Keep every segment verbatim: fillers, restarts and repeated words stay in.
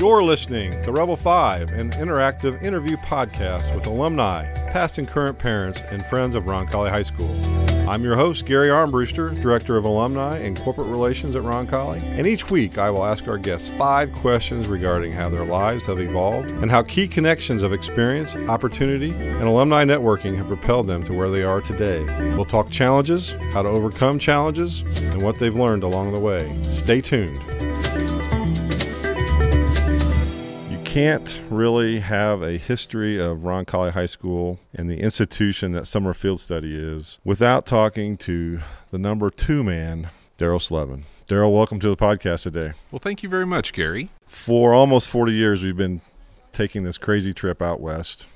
You're listening to Rebel five, an interactive interview podcast with alumni, past and current parents, and friends of Roncalli High School. I'm your host, Gary Armbruster, Director of Alumni and Corporate Relations at Roncalli, and each week I will ask our guests five questions regarding how their lives have evolved and how key connections of experience, opportunity, and alumni networking have propelled them to where they are today. We'll talk challenges, how to overcome challenges, and what they've learned along the way. Stay tuned. Can't really have a history of Roncalli High School and the institution that summer field study is without talking to the number two man, Daryl Slevin. Daryl, welcome to the podcast today. Well, thank you very much, Gary. For almost forty years, we've been taking this crazy trip out west.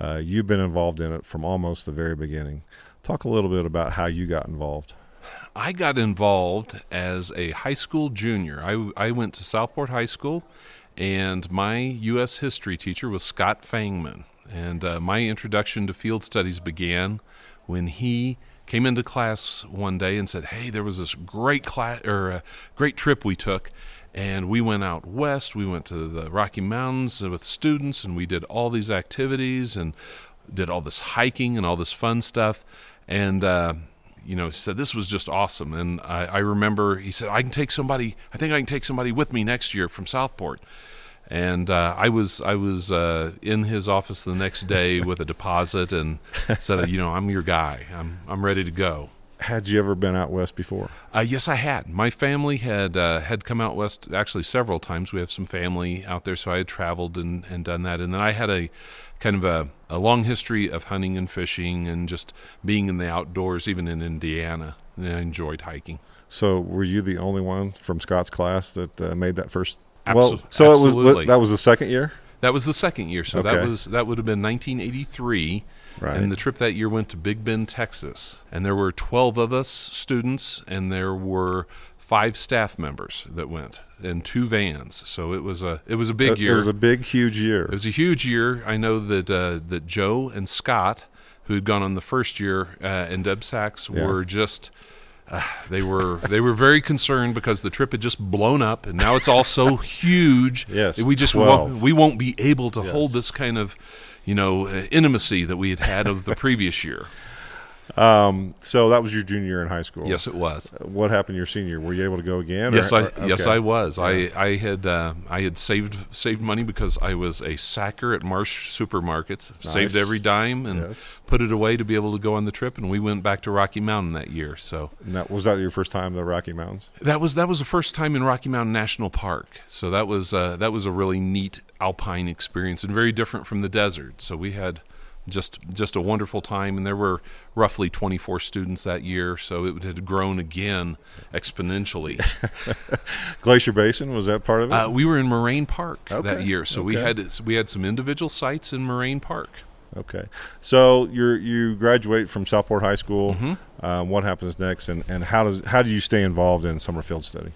Uh, you've been involved in it from almost the very beginning. Talk a little bit about how you got involved. I got involved as a high school junior. I, I went to Southport High School. And my U S history teacher was Scott Fangman. And uh, my introduction to field studies began when he came into class one day and said, hey, there was this great class or uh, great trip we took. And we went out west. We went to the Rocky Mountains with students, and we did all these activities and did all this hiking and all this fun stuff. And, uh, you know, he said, this was just awesome. And I, I remember he said, I can take somebody, I think I can take somebody with me next year from Southport. And uh, I was I was uh, in his office the next day with a deposit and said, you know, I'm your guy. I'm I'm ready to go. Had you ever been out west before? Uh, yes, I had. My family had uh, had come out west actually several times. We have some family out there, so I had traveled and, and done that. And then I had a kind of a, a long history of hunting and fishing and just being in the outdoors, even in Indiana. And I enjoyed hiking. So were you the only one from Scott's class that uh, made that first? Absol- well, so absolutely. It was, that was the second year? That was the second year. So okay. that was that would have been nineteen eighty-three. Right. And the trip that year went to Big Bend, Texas. And there were twelve of us students, and there were five staff members that went, and two vans. So it was a it was a big it, year. It was a big, huge year. It was a huge year. I know that uh, that Joe and Scott, who had gone on the first year, uh, and Deb Sachs yeah. were just uh, they were they were very concerned because the trip had just blown up, and now it's all so huge. Yes, we just won't, we won't be able to yes. hold this kind of, you know, uh, intimacy that we had had of the previous year. Um, so that was your junior year in high school. Yes, it was. What happened your senior year? Were you able to go again? Yes, or, I okay. yes I was. Yeah. I I had uh, I had saved saved money because I was a sacker at Marsh Supermarkets. Nice. Saved every dime and yes. put it away to be able to go on the trip. And we went back to Rocky Mountain that year. So that, was that your first time in the Rocky Mountains? That was that was the first time in Rocky Mountain National Park. So that was uh, that was a really neat alpine experience and very different from the desert. So we had. Just just a wonderful time, and there were roughly twenty-four students that year, so it had grown again exponentially. Glacier Basin, was that part of it? Uh, we were in Moraine Park okay. that year, so okay. we had we had some individual sites in Moraine Park. Okay, so you you graduate from Southport High School. Mm-hmm. Um, what happens next, and, and how does how do you stay involved in summer field study?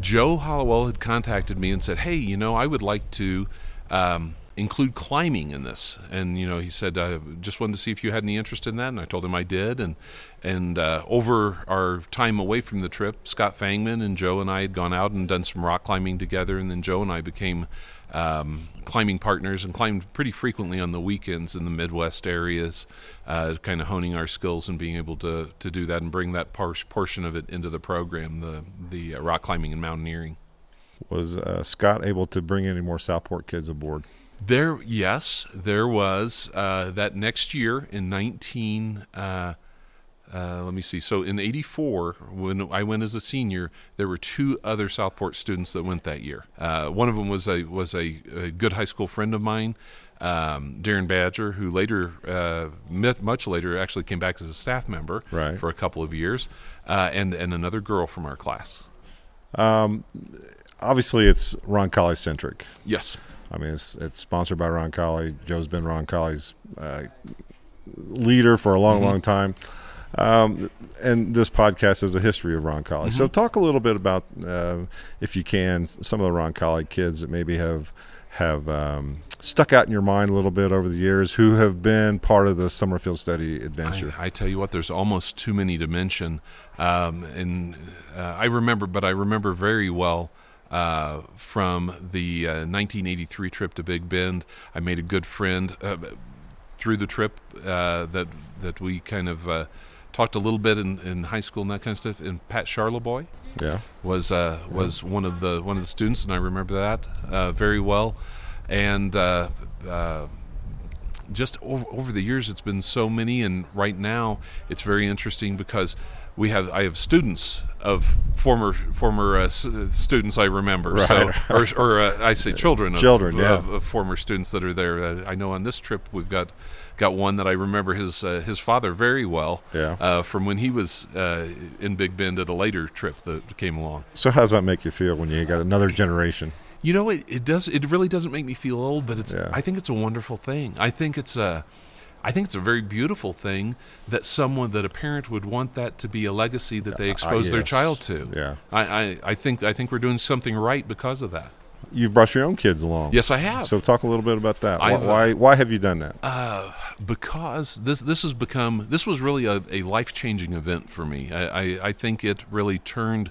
Joe Hollowell had contacted me and said, "Hey, you know, I would like to." Um, include climbing in this, and you know he said I just wanted to see if you had any interest in that, and I told him I did, and and uh, over our time away from the trip, Scott Fangman and Joe and I had gone out and done some rock climbing together, and then Joe and I became um, climbing partners and climbed pretty frequently on the weekends in the Midwest areas, uh, kind of honing our skills and being able to to do that and bring that par- portion of it into the program, the the uh, rock climbing and mountaineering. Was uh, Scott able to bring any more Southport kids aboard? There, yes, there was uh, that next year in nineteen. Uh, uh, let me see. So in eighty-four, when I went as a senior, there were two other Southport students that went that year. Uh, one of them was a was a, a good high school friend of mine, um, Darren Badger, who later, uh, met much later, actually came back as a staff member right. for a couple of years, uh, and and another girl from our class. Um, obviously, it's Roncalli centric. Yes. I mean, it's it's sponsored by Roncalli. Joe's been Roncalli's uh, leader for a long, mm-hmm. long time. Um, and this podcast is a history of Roncalli. Mm-hmm. So talk a little bit about, uh, if you can, some of the Roncalli kids that maybe have have um, stuck out in your mind a little bit over the years who have been part of the summer field study adventure. I, I tell you what, there's almost too many to mention. Um, and uh, I remember, but I remember very well, uh, from the uh, nineteen eighty-three trip to Big Bend. I made a good friend uh, through the trip uh, that that we kind of uh, talked a little bit in, in high school and that kind of stuff. And Pat Charlebois yeah. was uh, was one of the one of the students, and I remember that uh, very well. And uh, uh, just over, over the years, it's been so many, and right now it's very interesting because we have I have students of former former uh, s- students I remember, right, so right. or, or uh, I say children, children of, yeah. of, of former students that are there. Uh, I know on this trip we've got got one that I remember his uh, his father very well, yeah. uh, from when he was uh, in Big Bend at a later trip that came along. So how does that make you feel when you got another generation? You know, it, it does. It really doesn't make me feel old, but it's. Yeah. I think it's a wonderful thing. I think it's a, I think it's a very beautiful thing that someone that a parent would want that to be a legacy that they expose uh, yes. their child to. Yeah. I, I, I think I think we're doing something right because of that. You've brought your own kids along. Yes, I have. So talk a little bit about that. Why, why why have you done that? Uh, because this this has become this was really a, a life changing event for me. I, I I think it really turned.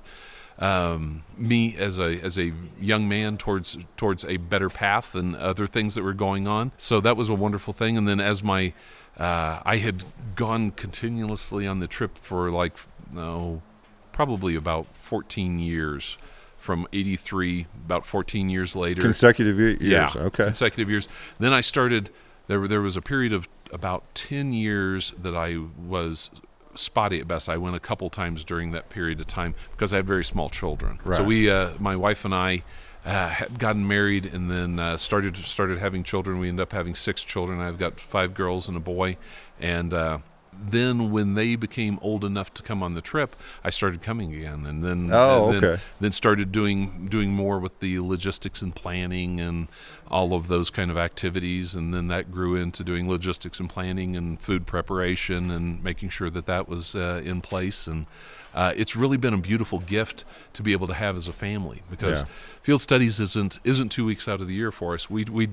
Um, me as a as a young man towards towards a better path and other things that were going on. So that was a wonderful thing. And then as my uh, I had gone continuously on the trip for like no, probably about fourteen years from eighty-three, about fourteen years later. Consecutive years. Yeah, okay. Consecutive years. Then I started. There there was a period of about ten years that I was. Spotty at best. I went a couple times during that period of time because I had very small children. Right. So we, uh, my wife and I, uh, had gotten married and then uh, started started having children. We ended up having six children. I've got five girls and a boy. And uh, then when they became old enough to come on the trip, I started coming again. And then oh, and then, okay. then started doing doing more with the logistics and planning and all of those kind of activities, and then that grew into doing logistics and planning and food preparation and making sure that that was uh, in place. And uh, it's really been a beautiful gift to be able to have as a family because yeah. field studies isn't isn't two weeks out of the year for us. We we.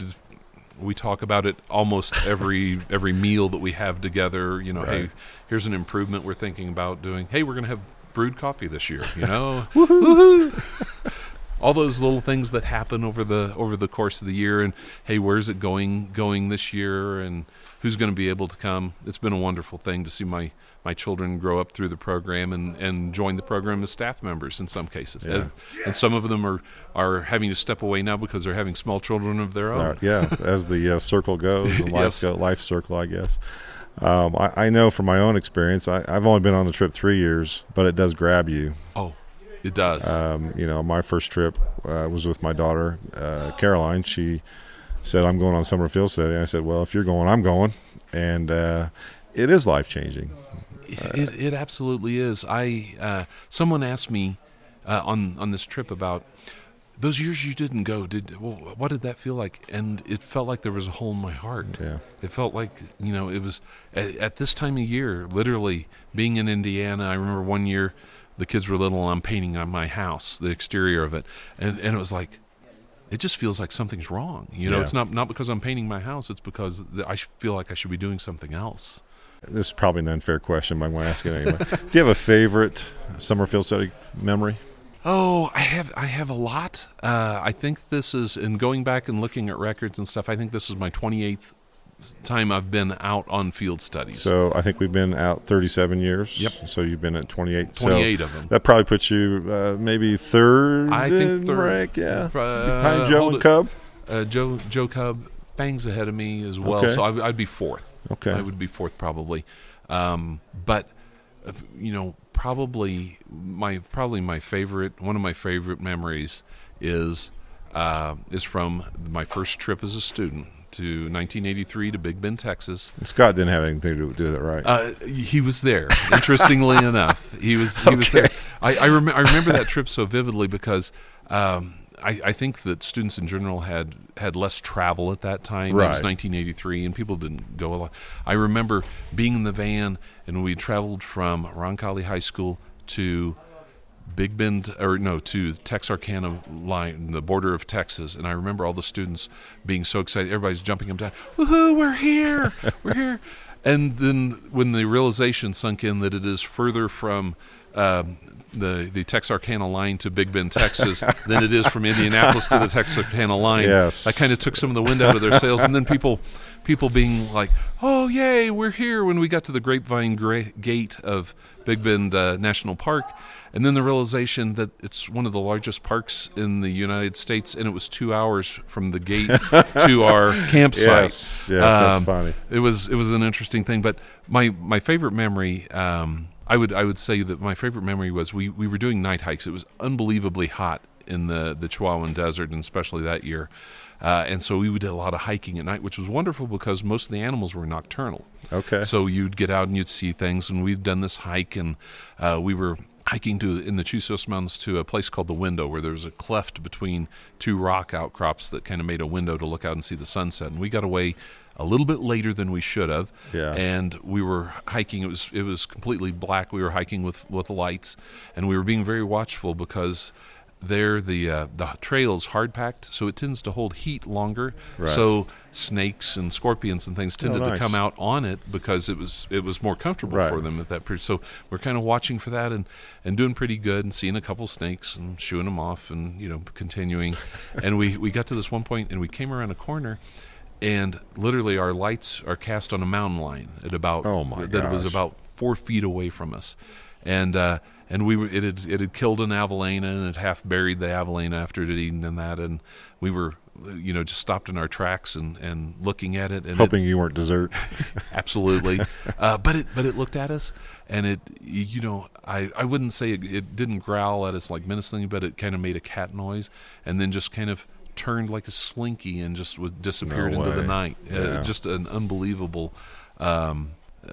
We talk about it almost every every meal that we have together. You know, right. hey, here's an improvement we're thinking about doing. Hey, we're going to have brewed coffee this year. You know, woohoo! Woohoo! All those little things that happen over the over the course of the year. And hey, where's it going going this year? And who's going to be able to come? It's been a wonderful thing to see my, my children grow up through the program and, and join the program as staff members in some cases. Yeah. And, and some of them are, are having to step away now because they're having small children of their own. Uh, yeah, as the uh, circle goes, the life, yes. uh, life circle, I guess. Um, I, I know from my own experience, I, I've only been on the trip three years, but it does grab you. Oh, it does. Um, you know, my first trip uh, was with my daughter, uh, Caroline. She... said, I'm going on summer field study. I said, well, if you're going, I'm going. And uh, it is life-changing. Uh, it, it absolutely is. I uh, someone asked me uh, on, on this trip about those years you didn't go. Did well, what did that feel like? And it felt like there was a hole in my heart. Yeah. It felt like, you know, it was at, at this time of year, literally being in Indiana. I remember one year the kids were little and I'm painting on my house, the exterior of it. And, and it was like, it just feels like something's wrong. You know, yeah. it's not not because I'm painting my house. It's because I feel like I should be doing something else. This is probably an unfair question, but I'm going to ask it anyway. Do you have a favorite summer field study memory? Oh, I have I have a lot. Uh, I think this is, in going back and looking at records and stuff, I think this is my twenty-eighth time I've been out on field studies. So I think we've been out thirty-seven years. Yep. So you've been at twenty-eight. twenty-eight so of them. That probably puts you uh, maybe third. I think third. Rank, yeah. Uh, Joe and Cub. Uh, Joe Joe Cub bangs ahead of me as well. Okay. So I, I'd be fourth. Okay. I would be fourth probably. Um, but uh, you know, probably my probably my favorite one of my favorite memories is uh, is from my first trip as a student. To nineteen eighty-three to Big Bend, Texas. Scott didn't have anything to do with it, right? Uh, he was there. Interestingly enough, he was he okay. was there. I I, rem- I remember that trip so vividly because um, I, I think that students in general had, had less travel at that time. Right. It was nineteen eighty-three, and people didn't go a lot. I remember being in the van, and we traveled from Roncalli High School to Big Bend, or no, to Texarkana line, the border of Texas, and I remember all the students being so excited. Everybody's jumping up and down. Woohoo! We're here! We're here! And then when the realization sunk in that it is further from uh, the the Texarkana line to Big Bend, Texas, than it is from Indianapolis to the Texarkana line. Yes. I kind of took some of the wind out of their sails, and then people people being like, "Oh, yay, we're here!" when we got to the Grapevine gra- Gate of Big Bend uh, National Park. And then the realization that it's one of the largest parks in the United States, and it was two hours from the gate to our campsite. Yes, yes, um, that's funny. It was it was an interesting thing. But my my favorite memory, um, I would I would say that my favorite memory was we, we were doing night hikes. It was unbelievably hot in the, the Chihuahuan Desert, and especially that year. Uh, and so we would do a lot of hiking at night, which was wonderful because most of the animals were nocturnal. Okay. So you'd get out and you'd see things, and we'd done this hike, and uh, we were hiking to in the Chisos Mountains to a place called The Window, where there was a cleft between two rock outcrops that kind of made a window to look out and see the sunset. And we got away a little bit later than we should have. Yeah. And we were hiking. It was it was completely black. We were hiking with, with lights, and we were being very watchful because there the uh, the trail is hard packed, so it tends to hold heat longer. Right. So snakes and scorpions and things tended oh, nice. to come out on it because it was it was more comfortable right. for them at that period. So we're kind of watching for that and, and doing pretty good and seeing a couple snakes and shooing them off and you know continuing. And we, we got to this one point and we came around a corner, and literally our lights are cast on a mountain lion at about oh my that gosh. was about four feet away from us, and. Uh, And we were, it had it had killed an javelina and it half buried the javelina after it had eaten and that, and we were, you know, just stopped in our tracks and, and looking at it and hoping it, you weren't dessert. Absolutely, uh, but it but it looked at us and it you know I, I wouldn't say it, it didn't growl at us like menacingly, but it kind of made a cat noise and then just kind of turned like a slinky and just was, disappeared no into the night. Yeah. Uh, just an unbelievable. Um, Uh,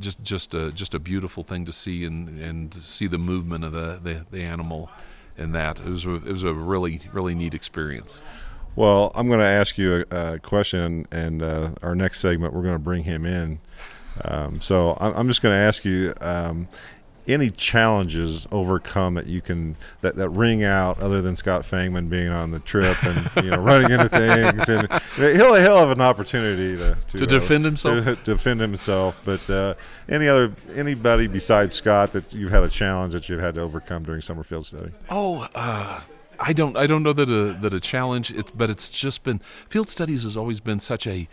just just a just a beautiful thing to see and and to see the movement of the, the, the animal and that it was a, it was a really really neat experience. Well, I'm going to ask you a, a question, and uh, our next segment we're going to bring him in. Um, so I'm, I'm just going to ask you um, any challenges overcome that you can that, that ring out other than Scott Fangman being on the trip and you know running into things, and he'll he'll have an opportunity to to, to defend uh, himself. To, to defend himself, but uh, any other anybody besides Scott that you've had a challenge that you've had to overcome during summer field study? Oh, uh, I don't I don't know that a that a challenge. It's but it's just been field studies has always been such a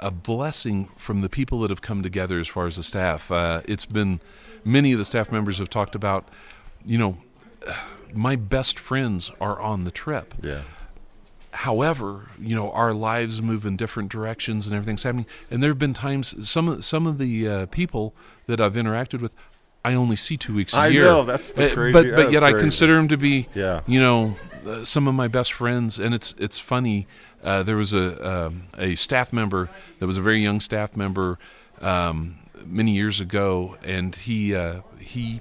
a blessing from the people that have come together as far as the staff. Uh, it's been. Many of the staff members have talked about, you know, my best friends are on the trip. Yeah. However, you know, our lives move in different directions and everything's happening. And there have been times, some, some of the uh, people that I've interacted with, I only see two weeks a I year. I know, that's the crazy. But, but yet crazy. I consider them to be, yeah. you know, uh, some of my best friends. And it's it's funny, uh, there was a, um, a staff member that was a very young staff member, um, many years ago, and he uh, he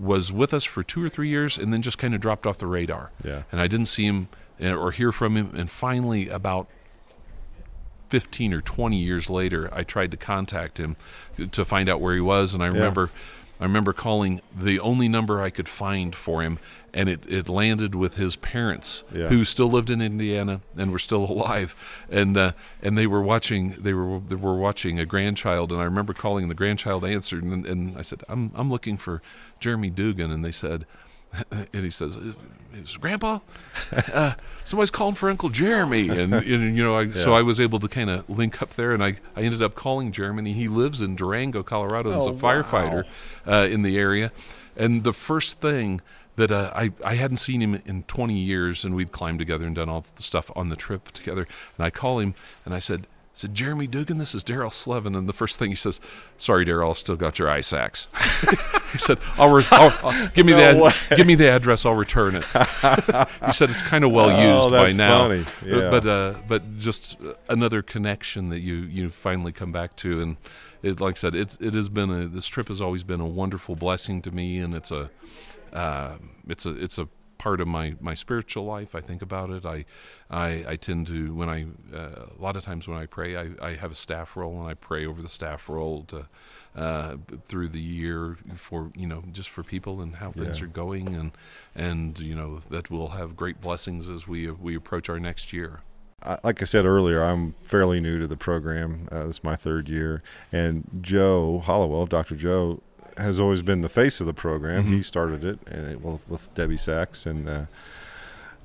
was with us for two or three years and then just kind of dropped off the radar. Yeah. And I didn't see him or hear from him, and finally about fifteen or twenty years later I tried to contact him to find out where he was, and I remember yeah. I remember calling the only number I could find for him, and it, it landed with his parents, yeah. who still lived in Indiana and were still alive, and uh, and they were watching they were they were watching a grandchild, and I remember calling, and the grandchild answered, and, and I said, I'm I'm looking for Jeremy Dugan, and they said, and he says, Grandpa, uh, somebody's calling for Uncle Jeremy, and, and you know, I, yeah. so I was able to kind of link up there, and I, I ended up calling Jeremy. He lives in Durango, Colorado, and oh, is a firefighter wow. uh, in the area. And the first thing that uh, I I hadn't seen him in twenty years, and we'd climbed together and done all the stuff on the trip together. And I call him, and I said. I said, Jeremy Dugan, this is Darrell Slevin. And the first thing he says, sorry, Darrell, I've still got your ice axe. He said, I'll, re- I'll, I'll give me no the ad- give me the address. I'll return it. He said, it's kind of well used oh, by now. Funny. Yeah. But uh, but just another connection that you, you finally come back to. And it, like I said, it it has been a, this trip has always been a wonderful blessing to me, and it's a uh, it's a it's a part of my, my spiritual life. I think about it. I I, I tend to, when I, uh, a lot of times when I pray, I, I have a staff roll, and I pray over the staff roll to, uh, through the year for, you know, just for people and how things yeah. are going, and, and, you know, that we'll have great blessings as we, we approach our next year. I, like I said earlier, I'm fairly new to the program. Uh, this is my third year, and Joe Hollowell, Doctor Joe, has always been the face of the program. Mm-hmm. He started it, and it, well, with Debbie Sachs. And uh,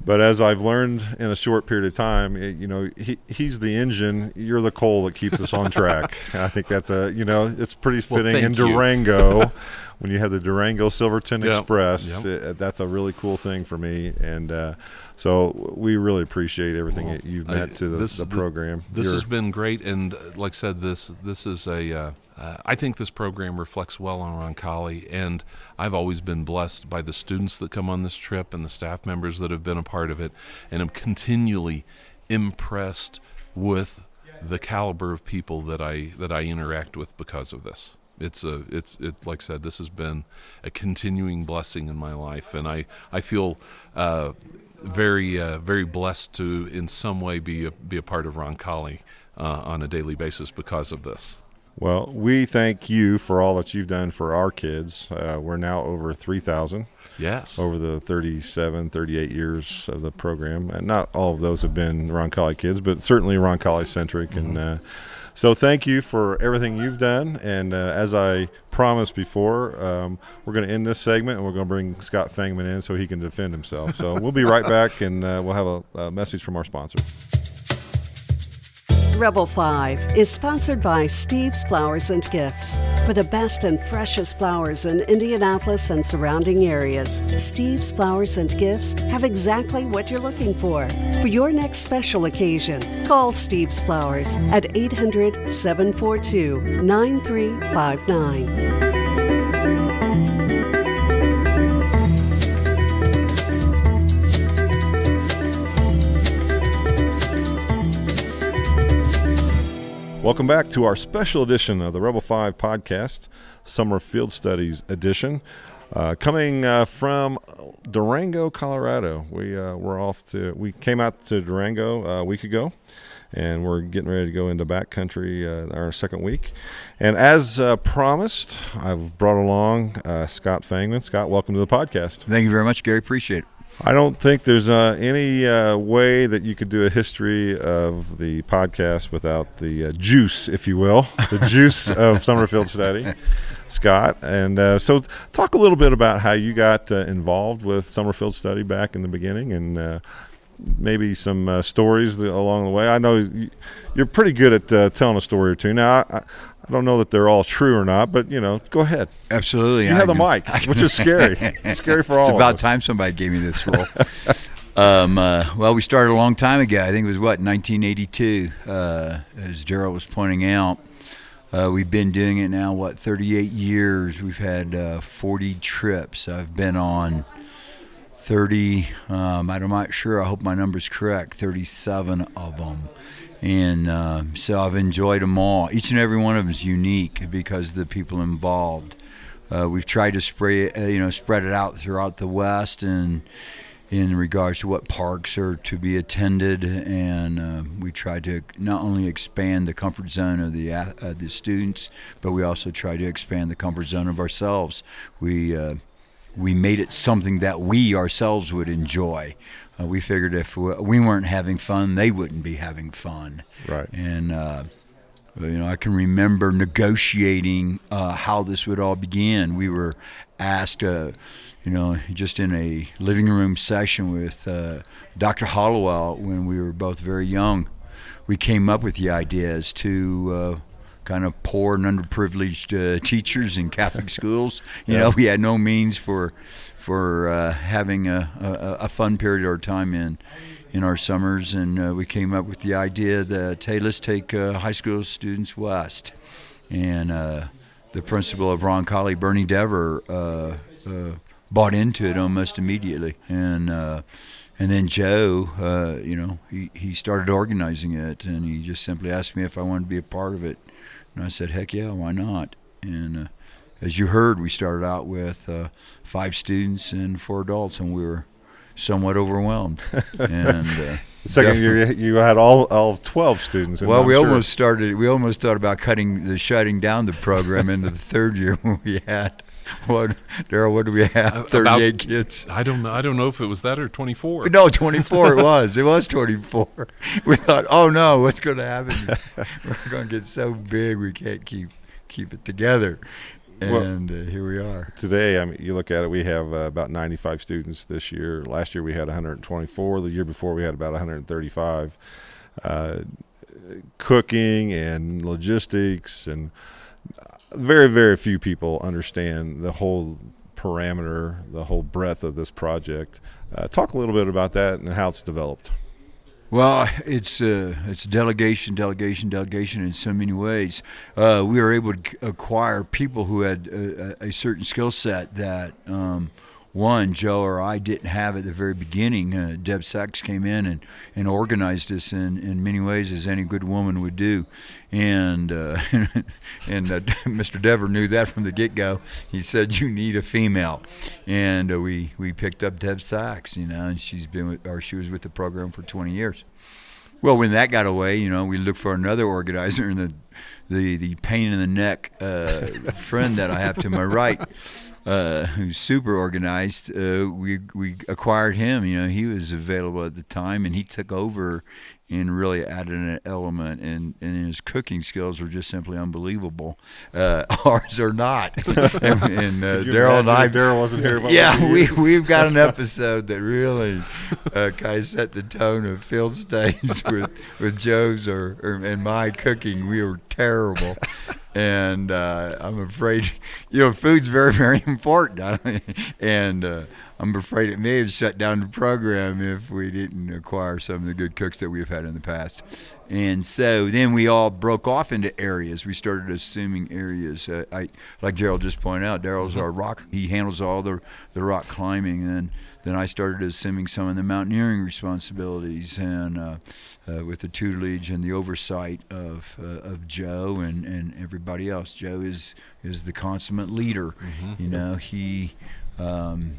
but as I've learned in a short period of time, it, you know, he, he's the engine. You're the coal that keeps us on track. I think that's a, you know, it's pretty fitting well, in Durango. When you have the Durango Silverton yep. Express, yep. It, that's a really cool thing for me. And uh, so we really appreciate everything well, that you've meant I, to the, this, the program. This You're, has been great. And like I said, this this is a, uh, uh, I think this program reflects well on Roncalli. And I've always been blessed by the students that come on this trip and the staff members that have been a part of it. And I'm continually impressed with the caliber of people that I that I interact with because of this. It's a, it's, it, like I said, this has been a continuing blessing in my life, and I, I feel uh, very, uh, very blessed to, in some way, be a, be a part of Roncalli uh, on a daily basis because of this. Well, we thank you for all that you've done for our kids. Uh, we're now over three thousand. Yes. Over the thirty-seven, thirty-eight years of the program. And not all of those have been Roncalli kids, but certainly Roncalli-centric. Mm-hmm. And uh, so thank you for everything you've done. And uh, as I promised before, um, we're going to end this segment, and we're going to bring Scott Fangman in so he can defend himself. So we'll be right back, and uh, we'll have a, a message from our sponsor. Rebel five is sponsored by Steve's Flowers and Gifts. For the best and freshest flowers in Indianapolis and surrounding areas, Steve's Flowers and Gifts have exactly what you're looking for. For your next special occasion, call Steve's Flowers at eight hundred, seven four two, nine three five nine. Welcome back to our special edition of the Rebel five podcast, Summer Field Studies edition. Uh, coming uh, from Durango, Colorado. We uh, were off to, we came out to Durango uh, a week ago, and we're getting ready to go into backcountry uh, our second week. And as uh, promised, I've brought along uh, Scott Fangman. Scott, welcome to the podcast. Thank you very much, Gary. Appreciate it. I don't think there's uh, any uh, way that you could do a history of the podcast without the uh, juice, if you will, the juice of Summer Field Study, Scott. And uh, so talk a little bit about how you got uh, involved with Summer Field Study back in the beginning, and uh, maybe some uh, stories that, along the way. I know you're pretty good at uh, telling a story or two. Now, I, I don't know that they're all true or not, but, you know, go ahead. Absolutely. You have I the do. mic, which is scary. It's scary for all of us. It's about time somebody gave me this role. um, uh, well, we started a long time ago. I think it was, what, nineteen eighty-two, uh, as Gerald was pointing out. Uh, we've been doing it now, what, thirty-eight years. We've had uh, forty trips. I've been on thirty, um, I'm not sure, I hope my number's correct, thirty-seven of them. And uh, so I've enjoyed them all. Each and every one of them is unique because of the people involved. Uh, we've tried to spray, uh, you know, spread it out throughout the West, and in regards to what parks are to be attended, and uh, we tried to not only expand the comfort zone of the uh, the students, but we also try to expand the comfort zone of ourselves. We uh, we made it something that we ourselves would enjoy. Uh, we figured if we weren't having fun, they wouldn't be having fun. Right. And, uh, you know, I can remember negotiating uh, how this would all begin. We were asked, uh, you know, just in a living room session with uh, Doctor Hollowell when we were both very young, we came up with the ideas to uh, kind of poor and underprivileged uh, teachers in Catholic schools. You yeah. know, we had no means for... for uh, having a, a, a fun period or time in in our summers, and uh, we came up with the idea that, hey, let's take uh, high school students west. And uh, the principal of Roncalli, Bernie Dever, uh, uh, bought into it almost immediately. And uh, and then Joe, uh, you know, he, he started organizing it, and he just simply asked me if I wanted to be a part of it. And I said, heck yeah, why not? And uh, as you heard, we started out with uh, five students and four adults, and we were somewhat overwhelmed. And uh, the second year, you had all, all twelve students. Well, we sure. almost started. We almost thought about cutting the shutting down the program into the third year when we had what, Darryl? What did we have? Thirty-eight about, kids. I don't know. I don't know if it was that or twenty-four. No, twenty-four. It was. It was twenty-four. We thought, oh no, what's going to happen? We're going to get so big, we can't keep keep it together. And well, uh, here we are. Today, I mean, you look at it, we have uh, about ninety-five students this year. Last year we had one hundred twenty-four. The year before we had about one hundred thirty-five. Uh, cooking and logistics, and very, very few people understand the whole parameter, the whole breadth of this project. Uh, talk a little bit about that and how it's developed. Well, it's uh, it's delegation, delegation, delegation in so many ways. Uh, we were able to acquire people who had a, a certain skill set that, um, one, Joe or I didn't have at the very beginning. Uh, Deb Sachs came in and, and organized us in, in many ways, as any good woman would do. And uh, and uh, Mister Dever knew that from the get-go. He said, you need a female. And uh, we, we picked up Deb Sachs, you know, and she's been with, or she was with the program for twenty years. Well, when that got away, you know, we looked for another organizer, and the the, the pain in the neck uh, friend that I have to my right, uh, who's super organized, uh, we we acquired him. You know, he was available at the time, and he took over and really added an element, and, and his cooking skills were just simply unbelievable. Uh, ours are not. and and uh, Daryl and I, Daryl wasn't here. Yeah, we we've got an episode that really uh, kind of set the tone of field stays with with Joe's or, or and my cooking. We were terrible. And uh, I'm afraid, you know, food's very, very important. and uh, I'm afraid it may have shut down the program if we didn't acquire some of the good cooks that we've had in the past. And so then we all broke off into areas. We started assuming areas. Uh, I, like Gerald just pointed out, Daryl's our rock. He handles all the the rock climbing. And then I started assuming some of the mountaineering responsibilities, and uh, uh, with the tutelage and the oversight of uh, of Joe and, and everybody else. Joe is, is the consummate leader. Mm-hmm. You know, he... Um,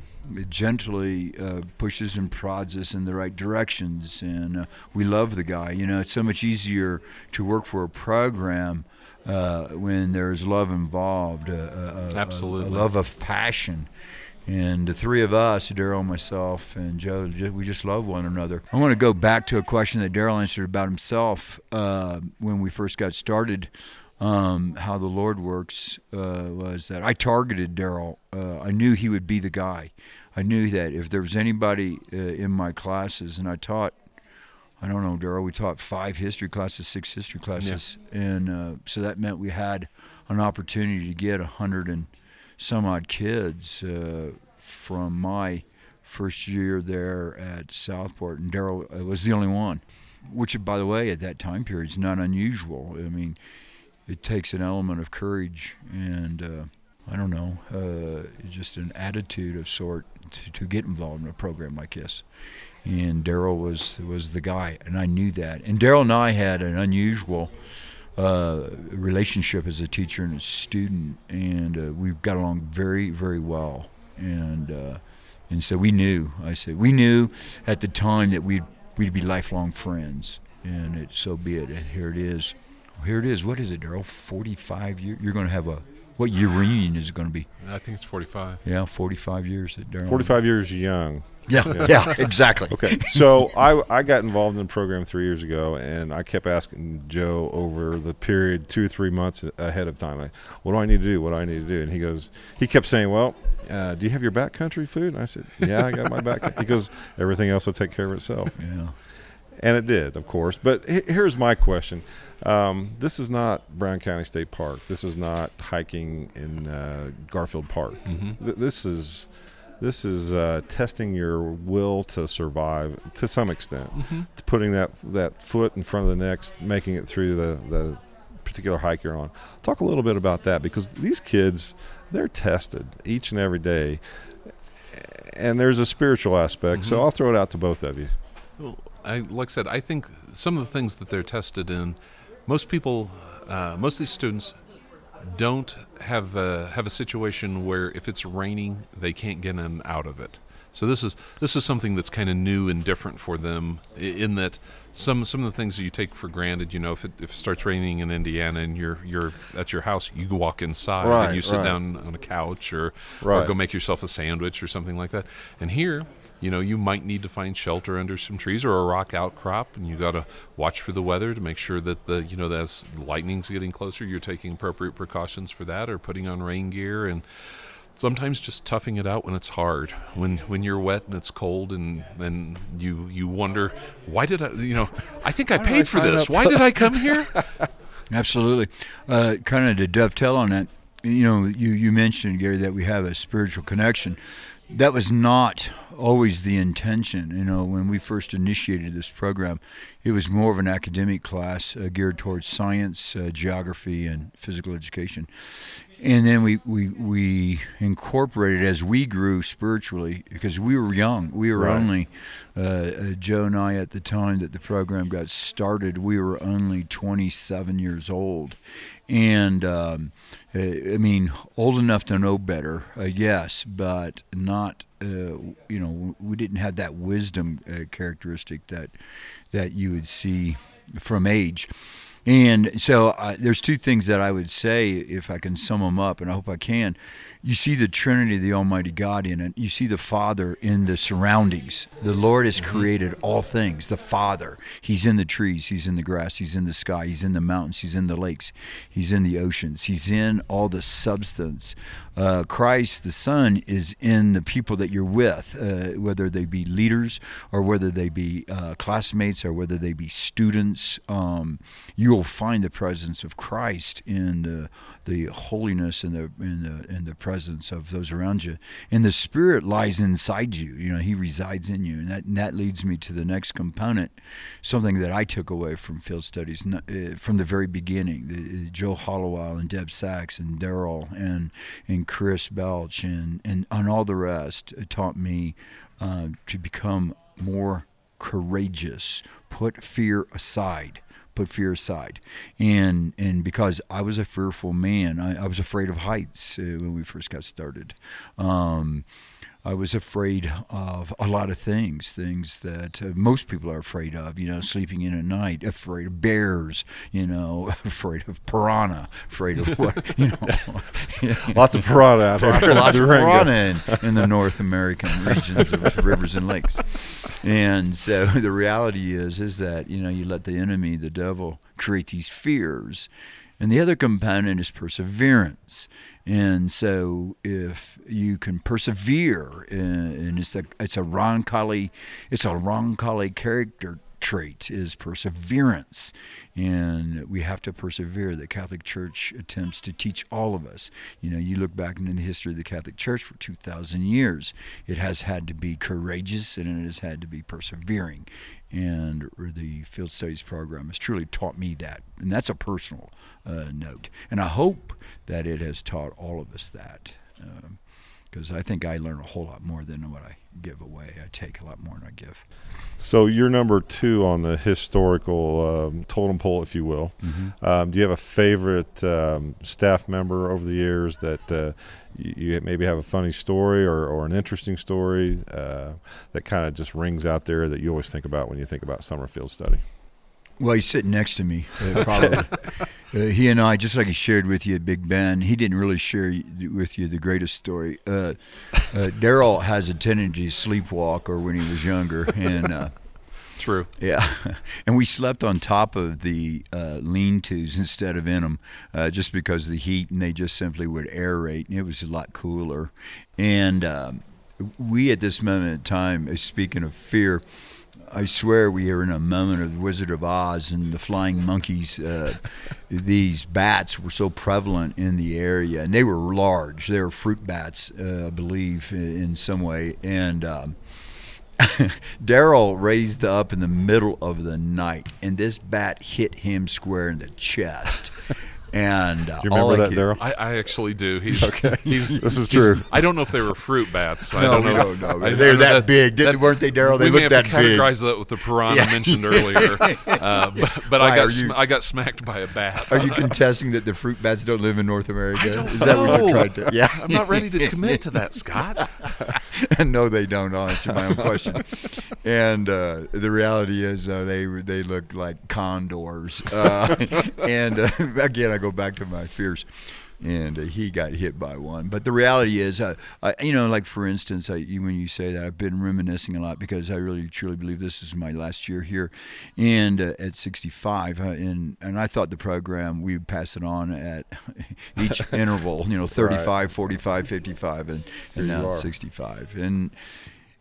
gently uh, pushes and prods us in the right directions, and uh, we love the guy. You know, it's so much easier to work for a program uh, when there's love involved, a, a, absolutely, a, a love of passion. And the three of us, Daryl, myself, and Joe, we just love one another. I want to go back to a question that Daryl answered about himself uh, when we first got started. Um, how the Lord works uh, was that I targeted Daryl. Uh, I knew he would be the guy. I knew that if there was anybody uh, in my classes, and I taught, I don't know, Daryl, we taught five history classes, six history classes. Yeah. And uh, so that meant we had an opportunity to get a hundred and some odd kids uh, from my first year there at Southport. And Daryl was the only one, which, by the way, at that time period is not unusual. I mean, it takes an element of courage and, uh, I don't know, uh, just an attitude of sort to, to get involved in a program like this. And Daryl was, was the guy, and I knew that. And Daryl and I had an unusual uh, relationship as a teacher and a student, and uh, we got along very, very well. And uh, and so we knew, I said, we knew at the time that we'd, we'd be lifelong friends, and it, so be it, and here it is. Here it is. What is it, Daryl? forty-five years? You're going to have a... What year reunion is it going to be? I think it's forty-five. Yeah, forty-five years at Daryl. forty-five years young. Yeah, yeah, yeah, exactly. Okay, so I, I got involved in the program three years ago, and I kept asking Joe over the period, two or three months ahead of time, like, what do I need to do? What do I need to do? And he goes, he kept saying, well, uh, do you have your backcountry food? And I said, yeah, I got my backcountry. He goes, everything else will take care of itself. Yeah. And it did, of course. But here's my question. Um, this is not Brown County State Park. This is not hiking in uh, Garfield Park. Mm-hmm. Th- this is this is uh, testing your will to survive to some extent, mm-hmm. to putting that, that foot in front of the next, making it through the, the particular hike you're on. Talk a little bit about that, because these kids, they're tested each and every day, and there's a spiritual aspect. Mm-hmm. So I'll throw it out to both of you. Well, I, like I said, I think some of the things that they're tested in, most people, uh, most of these students don't have a, have a situation where if it's raining, they can't get in and out of it. So this is this is something that's kind of new and different for them, in that some some of the things that you take for granted, you know, if it, if it starts raining in Indiana and you're you're at your house, you walk inside, right, and you sit right. down on a couch or, right. or go make yourself a sandwich or something like that. And here, you know, you might need to find shelter under some trees or a rock outcrop, and you got to watch for the weather to make sure that the, you know, that as lightning's getting closer, you're taking appropriate precautions for that, or putting on rain gear, and sometimes just toughing it out when it's hard, when when you're wet and it's cold, and and you you wonder, why did I, you know, I think I paid for this. Why did I come here? Absolutely. Uh, kind of to dovetail on that, you know, you, you mentioned, Gary, that we have a spiritual connection. That was not always the intention. You know, when we first initiated this program, it was more of an academic class uh, geared towards science, uh, geography, and physical education. And then we, we we incorporated, as we grew spiritually, because we were young. We were right. only, uh, uh, Joe and I, at the time that the program got started, we were only twenty-seven years old. And, um, I mean, old enough to know better, uh, yes, but not, uh, you know, we didn't have that wisdom uh, characteristic that that you would see from age. And so uh, there's two things that I would say, if I can sum them up, and I hope I can. You see the Trinity of the Almighty God in it. You see the Father in the surroundings. The Lord has created all things. The Father, He's in the trees. He's in the grass. He's in the sky. He's in the mountains. He's in the lakes. He's in the oceans. He's in all the substance. Uh, Christ, the Son, is in the people that you're with, uh, whether they be leaders or whether they be uh, classmates or whether they be students. Um, you will find the presence of Christ in the, the holiness and the in the in the presence of those around you, and the Spirit lies inside you. You know, He resides in you, and that and that leads me to the next component, something that I took away from field studies uh, from the very beginning. The, uh, Joe Hollowell and Deb Sachs and Daryl and and Chris Belch and and on all the rest uh, taught me uh, to become more courageous. Put fear aside. Put fear aside, and and because I was a fearful man, I, I was afraid of heights uh, when we first got started. Um, I was afraid of a lot of things, things that uh, most people are afraid of, you know, sleeping in at night, afraid of bears, you know, afraid of piranha, afraid of what, you know. Lots of piranha out here. Lots of piranha in, in the North American regions of rivers and lakes. And so the reality is, is that, you know, you let the enemy, the devil, create these fears. And the other component is perseverance. And so if you can persevere, uh, and it's a, it's a Roncalli, it's a Roncalli character trait, is perseverance. And we have to persevere. The Catholic Church attempts to teach all of us. You know, you look back into the history of the Catholic Church for two thousand years, it has had to be courageous and it has had to be persevering. And the field studies program has truly taught me that. And that's a personal uh, note. And I hope that it has taught all of us that. Um, because I think I learn a whole lot more than what I give away. I take a lot more than I give. So you're number two on the historical um, totem pole, if you will. Mm-hmm. Um, do you have a favorite um, staff member over the years that uh, you, you maybe have a funny story or, or an interesting story uh, that kind of just rings out there that you always think about when you think about summer field study? Well, he's sitting next to me, uh, probably. uh, he and I, just like he shared with you at Big Bend, he didn't really share with you the greatest story. Uh, uh, Daryl has a tendency to sleepwalk, or when he was younger. and uh, True. Yeah. And we slept on top of the uh, lean-tos instead of in them, uh, just because of the heat, and they just simply would aerate, and it was a lot cooler. And um, we, at this moment in time, speaking of fear, I swear we are in a moment of the Wizard of Oz and the flying monkeys. Uh, these bats were so prevalent in the area, and they were large. They were fruit bats, uh, I believe, in some way. And um, Daryl raised up in the middle of the night, and this bat hit him square in the chest. And uh, do you remember all that, Daryl? I, I actually do. He's, okay. He's, this is he's, true. I don't know if they were fruit bats. I no, don't know. We don't know. I, They're I don't that, know that big, that, weren't they, Daryl? They looked that big. We may have to categorize that with the piranha yeah. mentioned earlier. Uh, but but Why, I got sm- you, I got smacked by a bat. Are you contesting that the fruit bats don't live in North America? I don't is that know. What you tried to? Yeah, I'm not ready to commit to that, Scott. No, they don't. I'll answer my own question. And uh, the reality is, uh, they they look like condors. Uh, and uh, again, I go back to my fears. and uh, he got hit by one. But the reality is, uh, I, you know, like for instance, I, when you say that, I've been reminiscing a lot because I really truly believe this is my last year here, and uh, at sixty-five, uh, and and I thought the program we would pass it on at each interval, you know, thirty-five, right. forty-five, fifty-five, and, and now it's sixty-five, and.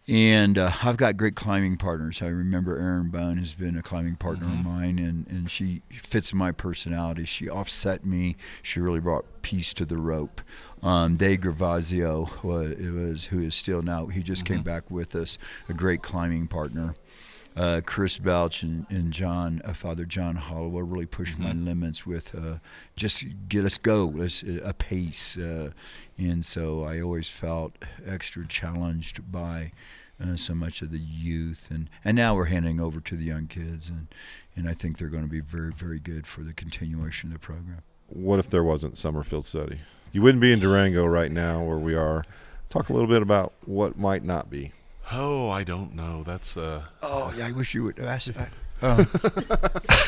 And uh, I've got great climbing partners. I remember Erin Bone has been a climbing partner mm-hmm. of mine, and, and she fits my personality. She offset me. She really brought peace to the rope. Um, Dave Gravazio was, was who is still now. He just mm-hmm. came back with us, a great climbing partner. Uh, Chris Belch and, and John, uh, Father John Holloway, really pushed mm-hmm. my limits with uh, just get us go, let's uh, a pace, uh, and so I always felt extra challenged by uh, so much of the youth, and, and now we're handing over to the young kids, and and I think they're going to be very very good for the continuation of the program. What if there wasn't summer field study? You wouldn't be in Durango right now where we are. Talk a little bit about what might not be. Oh, I don't know. That's uh. Oh, yeah. I wish you would ask that. Uh,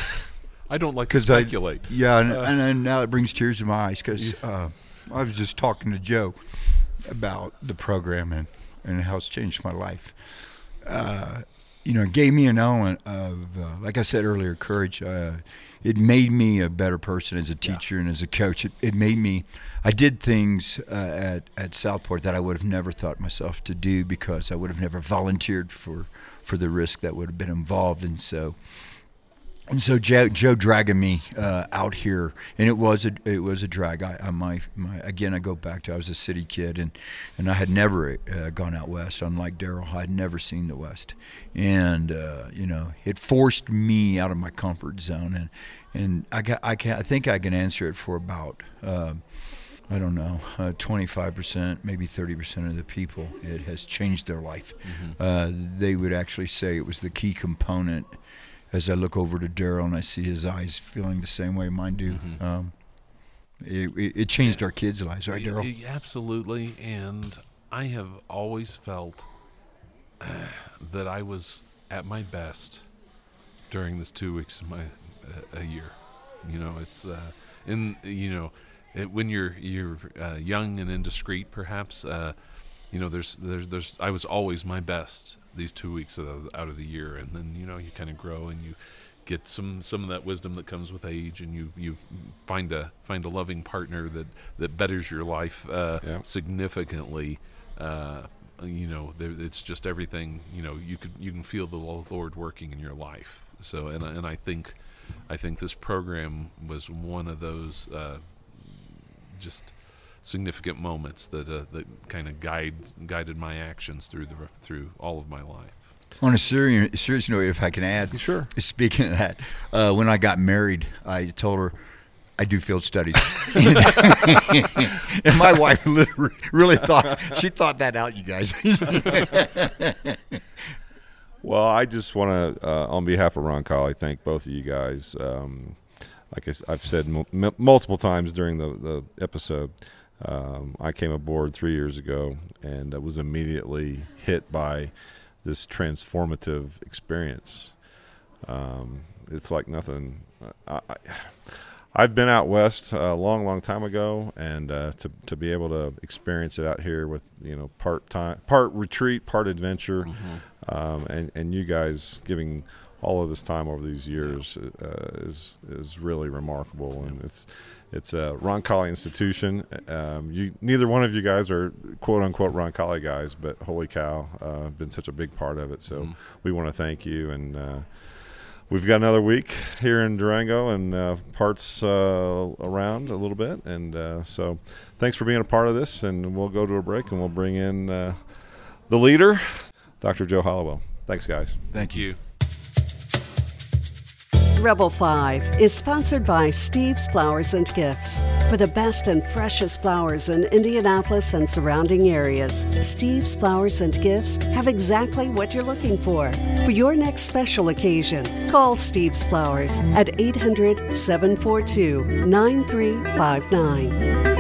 I don't like to speculate. I, yeah, and, uh, and, and now it brings tears to my eyes because uh, I was just talking to Joe about the program and, and how it's changed my life. Uh, you know, it gave me an element of, uh, like I said earlier, courage. Uh, it made me a better person as a teacher yeah. and as a coach. It, it made me. I did things uh, at, at Southport that I would have never thought myself to do because I would have never volunteered for, for the risk that would have been involved. And so and so Joe, Joe dragging me uh, out here, and it was a, it was a drag. I, I my, my Again, I go back to I was a city kid, and, and I had never uh, gone out west. Unlike Daryl, I had never seen the west. And, uh, you know, it forced me out of my comfort zone. And and I, got, I, can, I think I can answer it for about uh, – I don't know, uh, twenty-five percent, maybe thirty percent of the people, it has changed their life. Mm-hmm. Uh, they would actually say it was the key component. As I look over to Daryl and I see his eyes feeling the same way mine do, mm-hmm. um, it, it, it changed yeah. our kids' lives, right, Daryl? Absolutely, and I have always felt uh, that I was at my best during this two weeks of my uh, a year. You know, it's uh, in you know. It, when you're you're uh, young and indiscreet, perhaps, uh, you know, there's there's there's. I was always my best these two weeks of, out of the year, and then you know you kind of grow and you get some, some of that wisdom that comes with age, and you, you find a find a loving partner that, that betters your life uh, yeah. significantly. Uh, you know, there, it's just everything. You know, you could you can feel the Lord working in your life. So, and and I think, I think this program was one of those. Uh, just significant moments that uh, that kind of guide guided my actions through the through all of my life. On a serious serious note, if I can add, sure. Speaking of that, uh, when I got married, I told her I do field studies, and my wife really thought she thought that out, you guys. Well, I just want to, uh, on behalf of Roncalli, thank both of you guys. Um, Like I've said m- multiple times during the, the episode, um, I came aboard three years ago and was immediately hit by this transformative experience. Um, it's like nothing. I, I, I've been out west a long, long time ago, and uh, to to be able to experience it out here with you know part time, part retreat, part adventure, mm-hmm. um, and and you guys giving. All of this time over these years uh, is is really remarkable, and it's it's a Roncalli institution. Um, you neither one of you guys are quote unquote Roncalli guys, but holy cow, uh, been such a big part of it. So mm-hmm. we want to thank you, and uh, we've got another week here in Durango and uh, parts uh, around a little bit, and uh, so thanks for being a part of this. And we'll go to a break, and we'll bring in uh, the leader, Doctor Joe Hollowell. Thanks, guys. Thank you. Rebel five is sponsored by Steve's Flowers and Gifts. For the best and freshest flowers in Indianapolis and surrounding areas, Steve's Flowers and Gifts have exactly what you're looking for. For your next special occasion, call Steve's Flowers at eight hundred, seven four two, nine three five nine.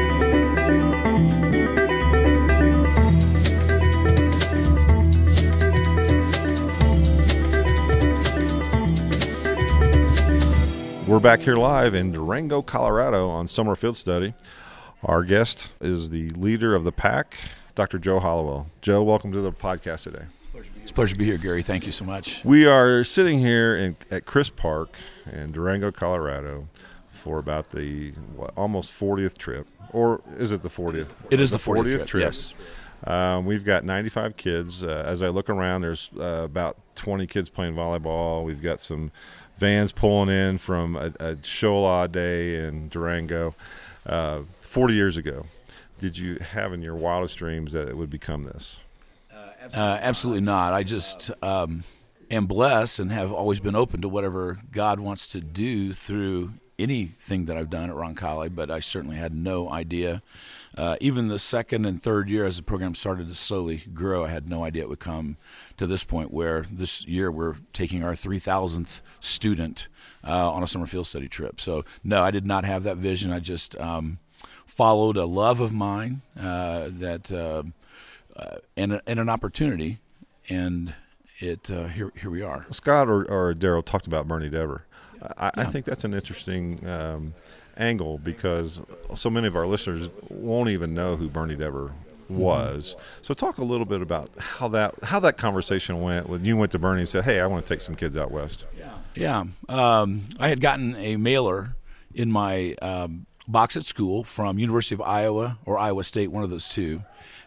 We're back here live in Durango, Colorado on Summer Field Study. Our guest is the leader of the pack, Doctor Joe Hollowell. Joe, welcome to the podcast today. It's a pleasure to be here, Gary. Thank you so much. We are sitting here in, at Chris Park in Durango, Colorado, for about the what, almost fortieth trip. Or is it the fortieth? It is the fortieth, the fortieth trip, trip, yes. Um, we've got ninety-five kids. Uh, as I look around, there's uh, about twenty kids playing volleyball. We've got some vans pulling in from a, a Shola day in Durango uh, forty years ago. Did you have in your wildest dreams that it would become this? Uh, absolutely not. I just um, am blessed and have always been open to whatever God wants to do through anything that I've done at Roncalli, but I certainly had no idea. Uh, even the second and third year as the program started to slowly grow, I had no idea it would come to this point where this year we're taking our three thousandth student uh, on a summer field study trip. So, no, I did not have that vision. I just um, followed a love of mine uh, that uh, – Uh, and and an opportunity, and it uh, here here we are. Scott or, or Daryl talked about Bernie Dever. I, yeah. I think that's an interesting um, angle because so many of our listeners won't even know who Bernie Dever was. Mm-hmm. So talk a little bit about how that how that conversation went when you went to Bernie and said, "Hey, I want to take some kids out west." Yeah, yeah. Um, I had gotten a mailer in my um, box at school from University of Iowa or Iowa State, one of those two.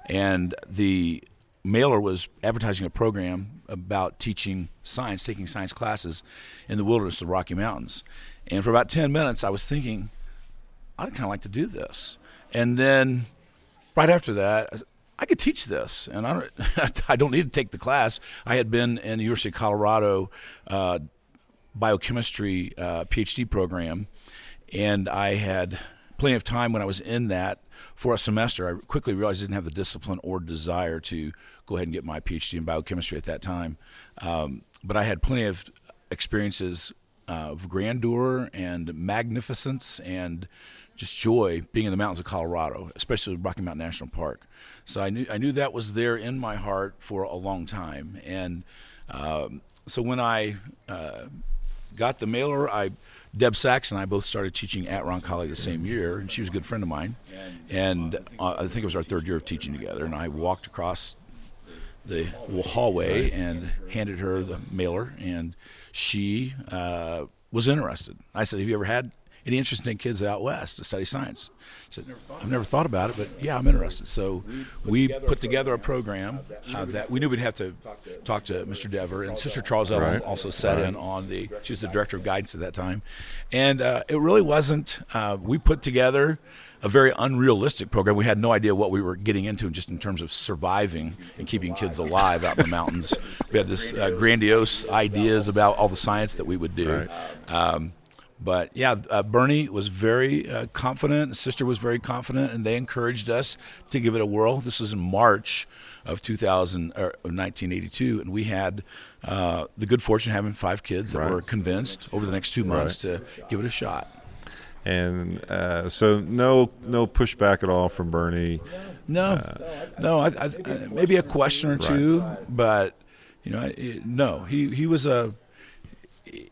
And the mailer was advertising a program about teaching science, taking science classes in the wilderness of the Rocky Mountains. And for about ten minutes, I was thinking, I'd kind of like to do this. And then right after that, I could teach this, and I don't, I don't need to take the class. I had been in the University of Colorado uh, biochemistry uh, PhD program, and I had plenty of time when I was in that. For a semester, I quickly realized I didn't have the discipline or desire to go ahead and get my PhD in biochemistry at that time. Um, but I had plenty of experiences of grandeur and magnificence and just joy being in the mountains of Colorado, especially Rocky Mountain National Park. So I knew I knew that was there in my heart for a long time. And um, so when I uh, got the mailer, I... Deb Sachs and I both started teaching at Roncalli the same year, and she was a good friend of mine. And uh, I think it was our third year of teaching together, and I walked across the hallway and handed her the mailer, and she uh, was interested. I said, "Have you ever had any interest in kids out west to study science?" She said, "I've never thought about it, but yeah, I'm interested." So we put together a program uh, that we knew we'd have to talk to Mister Dever, and Sister Charles Ellis also sat in on the, she was the director of guidance at that time. And uh, it really wasn't, uh, we put together a very unrealistic program. We had no idea what we were getting into just in terms of surviving and keeping kids alive out in the mountains. We had this uh, grandiose ideas about all the science that we would do. Um, But, yeah, uh, Bernie was very uh, confident, Sister was very confident, and they encouraged us to give it a whirl. This was in March of two thousand, or nineteen eighty-two, and we had uh, the good fortune of having five kids that right. were convinced over the next two months right. to give it a shot. And uh, so no no pushback at all from Bernie. No, uh, no, I, I, I, maybe a question or two, right. but, you know, it, no, he, he was a...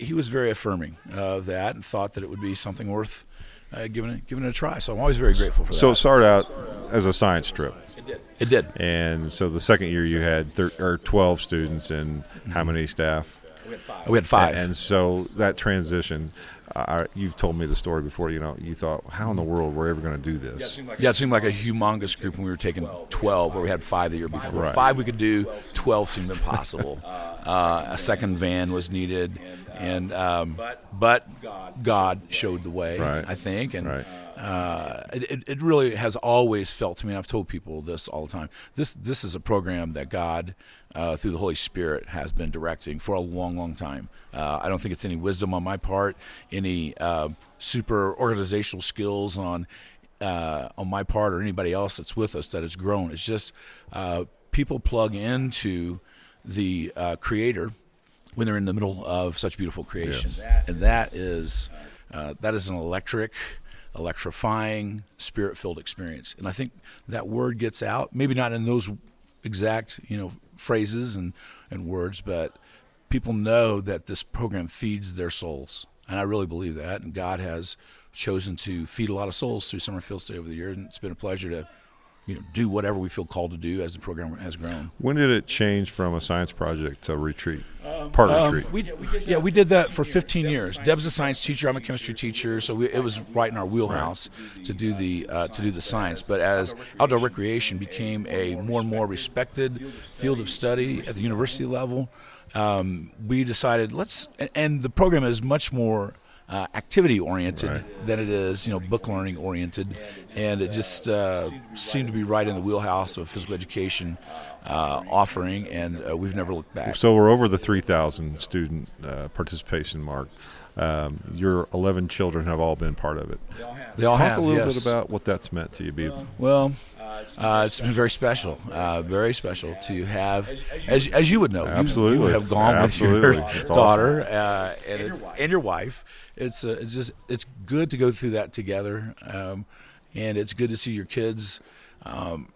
He was very affirming of that and thought that it would be something worth uh, giving it, giving it a try. So I'm always very grateful for that. So it started out as a science trip. It did. It did. And so the second year you had thir- or twelve students and mm-hmm. how many staff? We had five. We had five. And, and so that transition, uh, you've told me the story before, you know, you thought, how in the world were we ever going to do this? Yeah, it seemed like, yeah, it seemed like a humongous group when we were taking twelve, or we had five the year before. Right. Five we could do, twelve seemed impossible. uh, a second van was needed, and um, but God showed the way, right. I think. And right. uh, it, it really has always felt to me, and I've told people this all the time, this, this is a program that God... Uh, through the Holy Spirit has been directing for a long, long time. Uh, I don't think it's any wisdom on my part, any uh, super organizational skills on uh, on my part or anybody else that's with us that has grown. It's just uh, people plug into the uh, Creator when they're in the middle of such beautiful creation. Yes. And that is uh, that is an electric, electrifying, spirit-filled experience. And I think that word gets out, maybe not in those exact, you know, phrases and, and words, but people know that this program feeds their souls. And I really believe that. And God has chosen to feed a lot of souls through summer field stay over the year, and it's been a pleasure to, you know, do whatever we feel called to do as the program has grown. When did it change from a science project to retreat, part um, retreat? We, we did, yeah, we did that for fifteen years. Deb's a science teacher. I'm a chemistry teacher, so we, it was right in our wheelhouse to do the uh, to do the science. But as outdoor recreation became a more and more respected field of study at the university level, um, we decided let's and the program is much more Uh, activity-oriented right. than it is, you know, book learning-oriented, and it just uh, seemed to be right in the wheelhouse of physical education uh, offering, and uh, we've never looked back. So we're over the three thousand student uh, participation mark. Um, your eleven children have all been part of it. They all Talk have, Talk a little yes. bit about what that's meant to you, Bebe. Well, uh, it's been very special, uh, very special to have, as as you would know, absolutely, you, you have gone absolutely. with your it's daughter awesome. uh, and, it's, and your wife. It's uh, it's just it's good to go through that together, um, and it's good to see your kids um,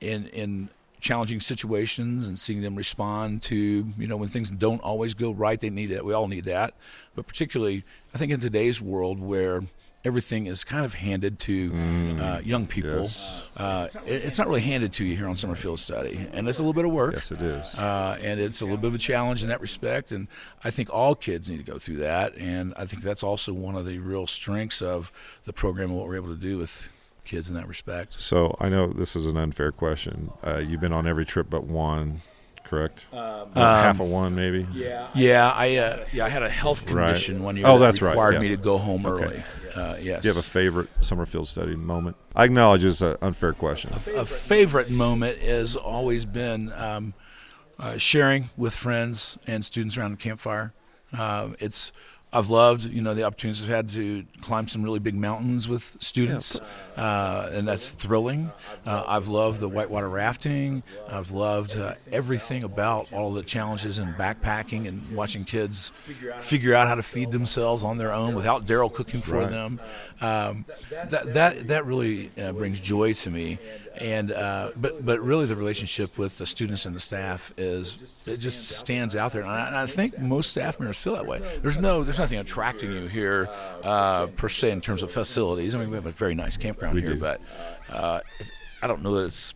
in in challenging situations and seeing them respond to, you know, when things don't always go right. They need that. We all need that, but particularly I think in today's world where everything is kind of handed to mm, uh, young people. Yes. Uh, it's not really handed to you here on summer field study, and it's a little bit of work. Yes, it is. Uh, and it's a little bit of a challenge in that respect, and I think all kids need to go through that, and I think that's also one of the real strengths of the program and what we're able to do with kids in that respect. So I know this is an unfair question. Uh, you've been on every trip but one, correct? Um, half of one, maybe? Yeah, yeah, I uh, yeah, I had a health condition right. one year oh, that that's required right. yeah. me to go home okay. early. Uh, yes. Do you have a favorite summer field study moment? I acknowledge it's an unfair question. A, a favorite moment has always been um, uh, sharing with friends and students around the campfire. Uh, it's I've loved, you know, the opportunities I've had to climb some really big mountains with students, yes. uh, and that's thrilling. Uh, I've loved the whitewater rafting. I've loved uh, everything about all the challenges in backpacking and watching kids figure out how to feed themselves on their own without Daryl cooking for right. them. Um, that that that really uh, brings joy to me. And uh, but but really the relationship with the students and the staff is it just stands out there, and I, and I think most staff members feel that way. There's no there's nothing attracting you here uh, per se in terms of facilities. I mean, we have a very nice campground we here, do. but uh, I don't know that it's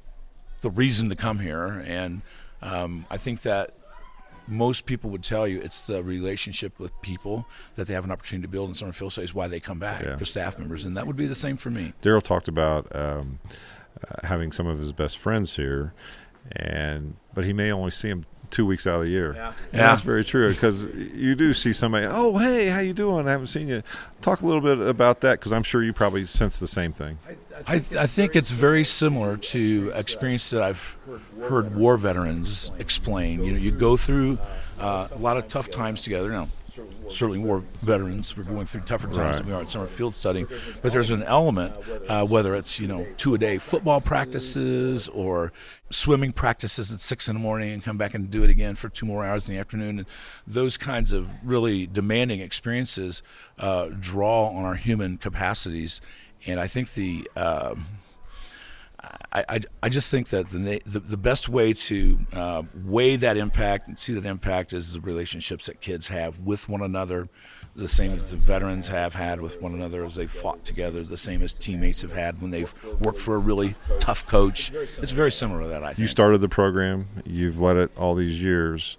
the reason to come here. And um, I think that most people would tell you it's the relationship with people that they have an opportunity to build in summer field studies why they come back yeah. for staff members, and that would be the same for me. Daryl talked about. Um, Uh, having some of his best friends here, and but he may only see him two weeks out of the year. Yeah, yeah. That's very true, because you do see somebody, oh, hey, how you doing? I haven't seen you. Talk a little bit about that, because I'm sure you probably sense the same thing. I, I, think, I, I think it's very similar to experience that I've heard war veterans explain. You know, you go through uh, a lot of tough times together. Now, certainly war veterans were going through tougher times right. than we are at summer field studying, but there's an element, uh, whether it's, you know, two-a-day football practices or swimming practices at six in the morning and come back and do it again for two more hours in the afternoon, and those kinds of really demanding experiences uh, draw on our human capacities. And I think the um, I, I, I just think that the the, the best way to uh, weigh that impact and see that impact is the relationships that kids have with one another, the same as the veterans have had with one another as they fought together, the same as teammates have had when they've worked for a really tough coach. It's very similar to that, I think. You started the program. You've led it all these years.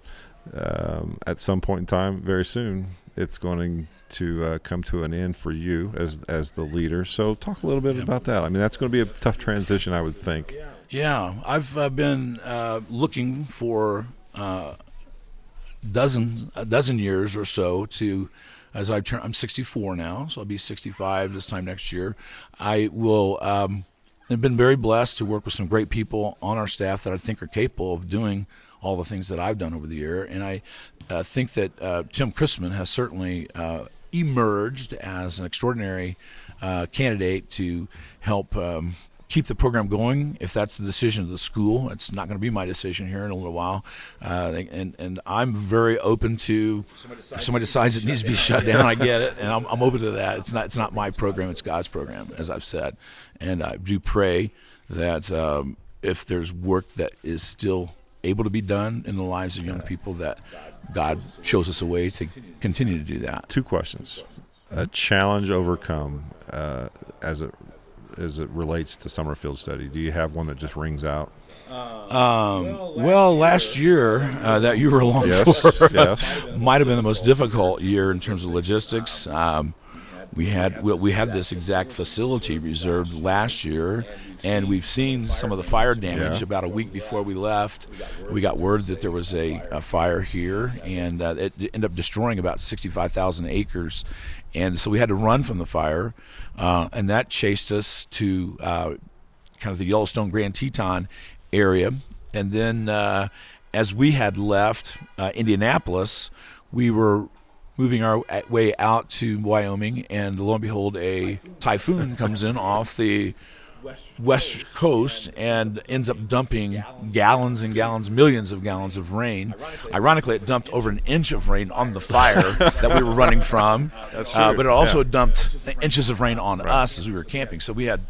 Um, at some point in time, very soon, it's going to – to uh, come to an end for you as as the leader. So talk a little bit yeah. about that. I mean, that's going to be a tough transition, I would think. Yeah, I've uh, been uh, looking for uh, dozens, a dozen years or so to, as I turn, I'm sixty-four now, so I'll be sixty-five this time next year. I will, um, I've been very blessed to work with some great people on our staff that I think are capable of doing all the things that I've done over the year. And I uh, think that uh, Tim Christman has certainly uh, emerged as an extraordinary uh, candidate to help um, keep the program going. If that's the decision of the school, it's not going to be my decision here in a little while. Uh, and, and I'm very open to somebody decides, if somebody decides it needs to be shut down. I get it, and I'm, I'm open to that. It's not it's not my program. It's God's program, as I've said. And I do pray that um, if there's work that is still able to be done in the lives of young people, that God shows us a way to continue to do that. Two questions. a challenge overcome uh, as it as it relates to Summerfield study? Do you have one that just rings out? Um, well, last well, last year, year uh, that you were along yes, for yes. might have been the most difficult year in terms of logistics. Um, we had we, we had this exact facility reserved last year, and we've seen some of the fire damage. Yeah. About a week before we left, we got word that there was a, a fire here, and uh, it ended up destroying about sixty-five thousand acres. And so we had to run from the fire, uh, and that chased us to uh, kind of the Yellowstone Grand Teton area. And then uh, as we had left uh, Indianapolis, we were moving our way out to Wyoming, and lo and behold, a typhoon comes in off the west coast and ends up dumping gallons and gallons, millions of gallons of rain. Ironically, it dumped over an inch of rain on the fire that we were running from. That's true. Uh, but it also yeah. dumped inches of rain on right. us as we were camping. So we had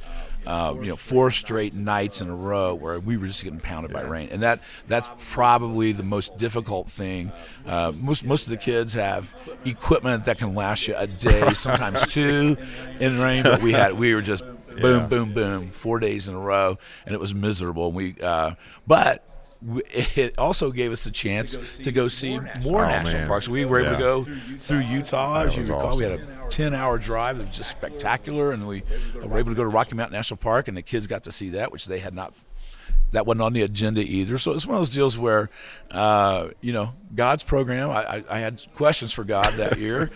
Uh, you know, four straight nights in a row where we were just getting pounded yeah. by rain, and that—that's probably the most difficult thing. Uh, most most of the kids have equipment that can last you a day, sometimes two, in rain. But we had—we were just boom, yeah. boom, boom, four days in a row, and it was miserable. We, uh, but. It also gave us a chance to go see, to go see more national, more oh, national parks. We were able yeah. to go through Utah, as you recall. Awesome. We had a ten-hour drive that was just spectacular, and we were able to go to Rocky Mountain National Park, and the kids got to see that, which they had not. That wasn't on the agenda either. So it's one of those deals where, uh, you know, God's program. I, I, I had questions for God that year,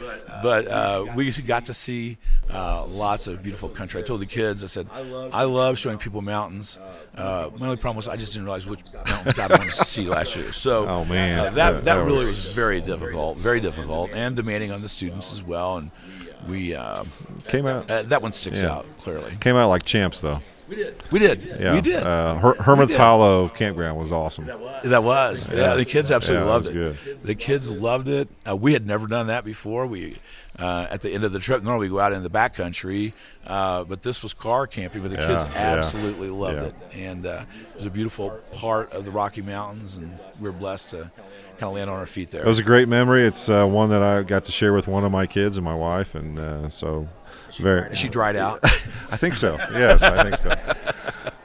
but uh, we got to see uh, lots of beautiful country. I told the kids, I said, I love showing people mountains. Uh, my only problem was I just didn't realize which mountains God wanted to see last year. So oh, man. Uh, that that really was very difficult, very difficult, and demanding on the students as well. And we uh, came out. Uh, that one sticks yeah. out clearly. Came out like champs, though. We did. We did. Yeah. We did. Uh, Her- Hermit's we did. Hollow Campground was awesome. That was. That was. Yeah. Yeah, the kids absolutely yeah, loved it. Good. The kids loved it. Uh, we had never done that before. We uh, at the end of the trip, normally we go out in the backcountry, uh, but this was car camping. But the yeah. kids absolutely yeah. loved yeah. it, and uh, it was a beautiful part of the Rocky Mountains, and we were blessed to kind of land on our feet there. It was a great memory. It's uh, one that I got to share with one of my kids and my wife, and uh, so. She Very, dried she dried out. I think so. Yes, I think so.